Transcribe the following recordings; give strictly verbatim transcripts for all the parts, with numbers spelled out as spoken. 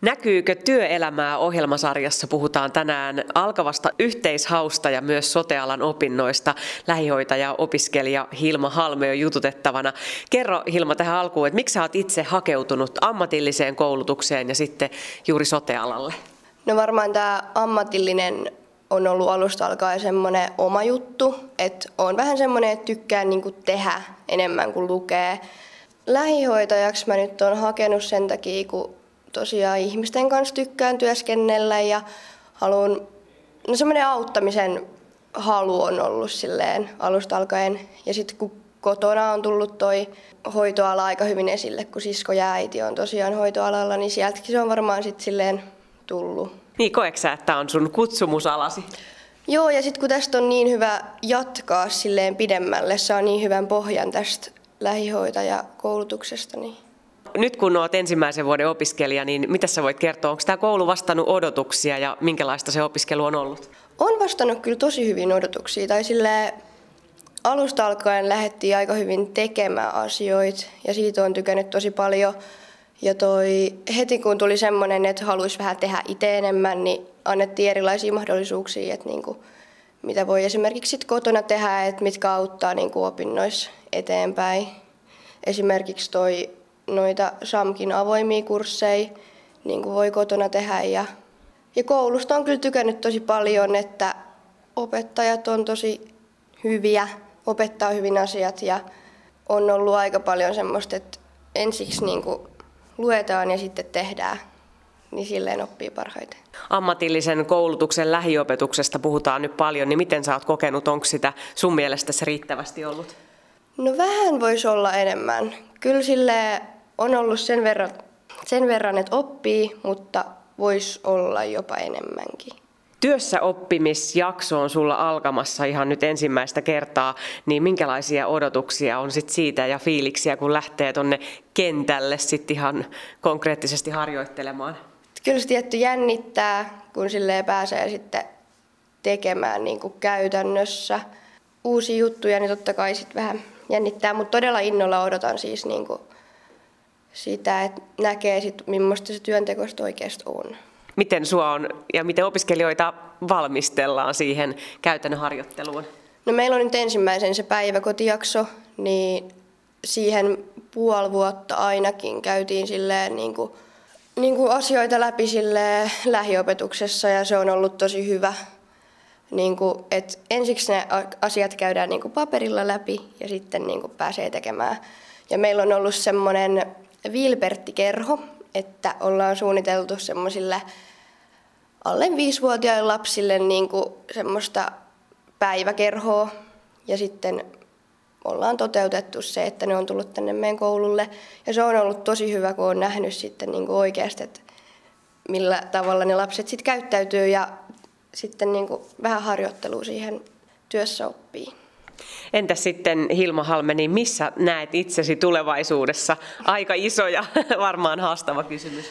Näkyykö työelämää ohjelmasarjassa? Puhutaan tänään alkavasta yhteishausta ja myös sote-alan opinnoista. Lähihoitaja-opiskelija Hilma Halme on jututettavana. Kerro Hilma tähän alkuun, että miksi sä oot itse hakeutunut ammatilliseen koulutukseen ja sitten juuri sote-alalle? No varmaan tämä ammatillinen on ollut alusta alkaen semmoinen oma juttu, että on vähän semmoinen, että tykkään niinku tehdä enemmän kuin lukea. Lähihoitajaksi mä nyt olen hakenut sen takia, kun tosiaan ihmisten kanssa tykkään työskennellä ja haluan, no semmoinen auttamisen halu on ollut silleen alusta alkaen. Ja sitten kun kotona on tullut toi hoitoala aika hyvin esille, kun sisko ja äiti on tosiaan hoitoalalla, niin sieltäkin se on varmaan sitten silleen tullut. Niin, koetko sä, että tämä on sun kutsumusalasi? Joo, ja sitten kun tästä on niin hyvä jatkaa silleen pidemmälle, saa niin hyvän pohjan tästä lähihoitajakoulutuksesta, niin... Nyt kun olet ensimmäisen vuoden opiskelija, niin mitä sä voit kertoa? Onko tämä koulu vastannut odotuksia ja minkälaista se opiskelu on ollut? On vastannut kyllä tosi hyvin odotuksia. Tai silleen, alusta alkaen lähdettiin aika hyvin tekemään asioita ja siitä on tykännyt tosi paljon. Ja toi, heti kun tuli semmoinen, että haluaisi vähän tehdä itse enemmän, niin annettiin erilaisia mahdollisuuksia, että niin kuin, mitä voi esimerkiksi sit kotona tehdä, että mitkä auttaa niin kuin opinnoissa eteenpäin. Esimerkiksi toi... noita SAMKin avoimia kursseja niin kuin voi kotona tehdä. Ja, ja koulusta on kyllä tykännyt tosi paljon, että opettajat on tosi hyviä, opettaa hyvin asiat ja on ollut aika paljon semmoista, että ensiksi niin kuin luetaan ja sitten tehdään. Niin silleen oppii parhaiten. Ammatillisen koulutuksen lähiopetuksesta puhutaan nyt paljon, niin miten sä oot kokenut? Onko sitä sun mielestäsi riittävästi ollut? No vähän voisi olla enemmän. Kyllä sille on ollut sen verran, sen verran, että oppii, mutta voisi olla jopa enemmänkin. Työssä oppimisjakso on sulla alkamassa ihan nyt ensimmäistä kertaa, niin minkälaisia odotuksia on sit siitä ja fiiliksiä, kun lähtee tonne kentälle sit ihan konkreettisesti harjoittelemaan? Kyllä se tietty jännittää, kun silleen pääsee sitten tekemään niin kuin käytännössä uusia juttuja, niin totta kai sit vähän jännittää, mutta todella innolla odotan siis niinku sitä, että näkee sit, millaista se työntekoista oikeasti on. Miten sua on ja miten opiskelijoita valmistellaan siihen käytännön harjoitteluun? No meillä on nyt ensimmäisen se päiväkotijakso, niin siihen puoli vuotta ainakin käytiin silleen niinku, niinku asioita läpi silleen lähiopetuksessa ja se on ollut tosi hyvä. Niin kuin, että ensiksi ne asiat käydään niin kuin paperilla läpi ja sitten niin kuin pääsee tekemään. Ja meillä on ollut semmoinen Wilbertti-kerho, että ollaan suunniteltu semmoisille alle viisivuotiaille lapsille niin kuin semmoista päiväkerhoa. Ja sitten ollaan toteutettu se, että ne on tullut tänne meidän koululle. Ja se on ollut tosi hyvä, kun on nähnyt sitten niin kuin oikeasti, että millä tavalla ne lapset sitten käyttäytyy ja sitten niin kuin vähän harjoittelua siihen työssä oppii. Entä sitten Hilma Halme, niin missä näet itsesi tulevaisuudessa? Aika iso ja varmaan haastava kysymys.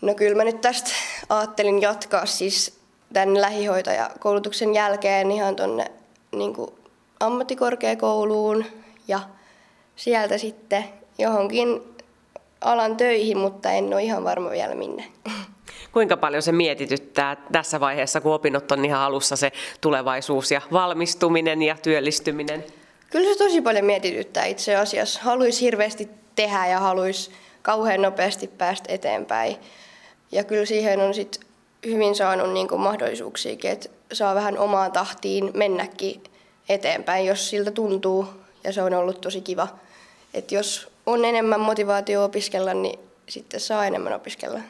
No kyllä mä nyt tästä ajattelin jatkaa siis tämän lähihoitajakoulutuksen jälkeen ihan tuonne niin kuin ammattikorkeakouluun ja sieltä sitten johonkin alan töihin, mutta en ole ihan varma vielä minne. Kuinka paljon se mietityttää tässä vaiheessa, kun opinnot on ihan alussa, se tulevaisuus ja valmistuminen ja työllistyminen? Kyllä se tosi paljon mietityttää itse asiassa. Haluaisi hirveästi tehdä ja haluaisi kauhean nopeasti päästä eteenpäin. Ja kyllä siihen on sit hyvin saanut niinku mahdollisuuksiakin, että saa vähän omaan tahtiin mennäkin eteenpäin, jos siltä tuntuu. Ja se on ollut tosi kiva. Et jos on enemmän motivaatio opiskella, niin sitten saa enemmän opiskella.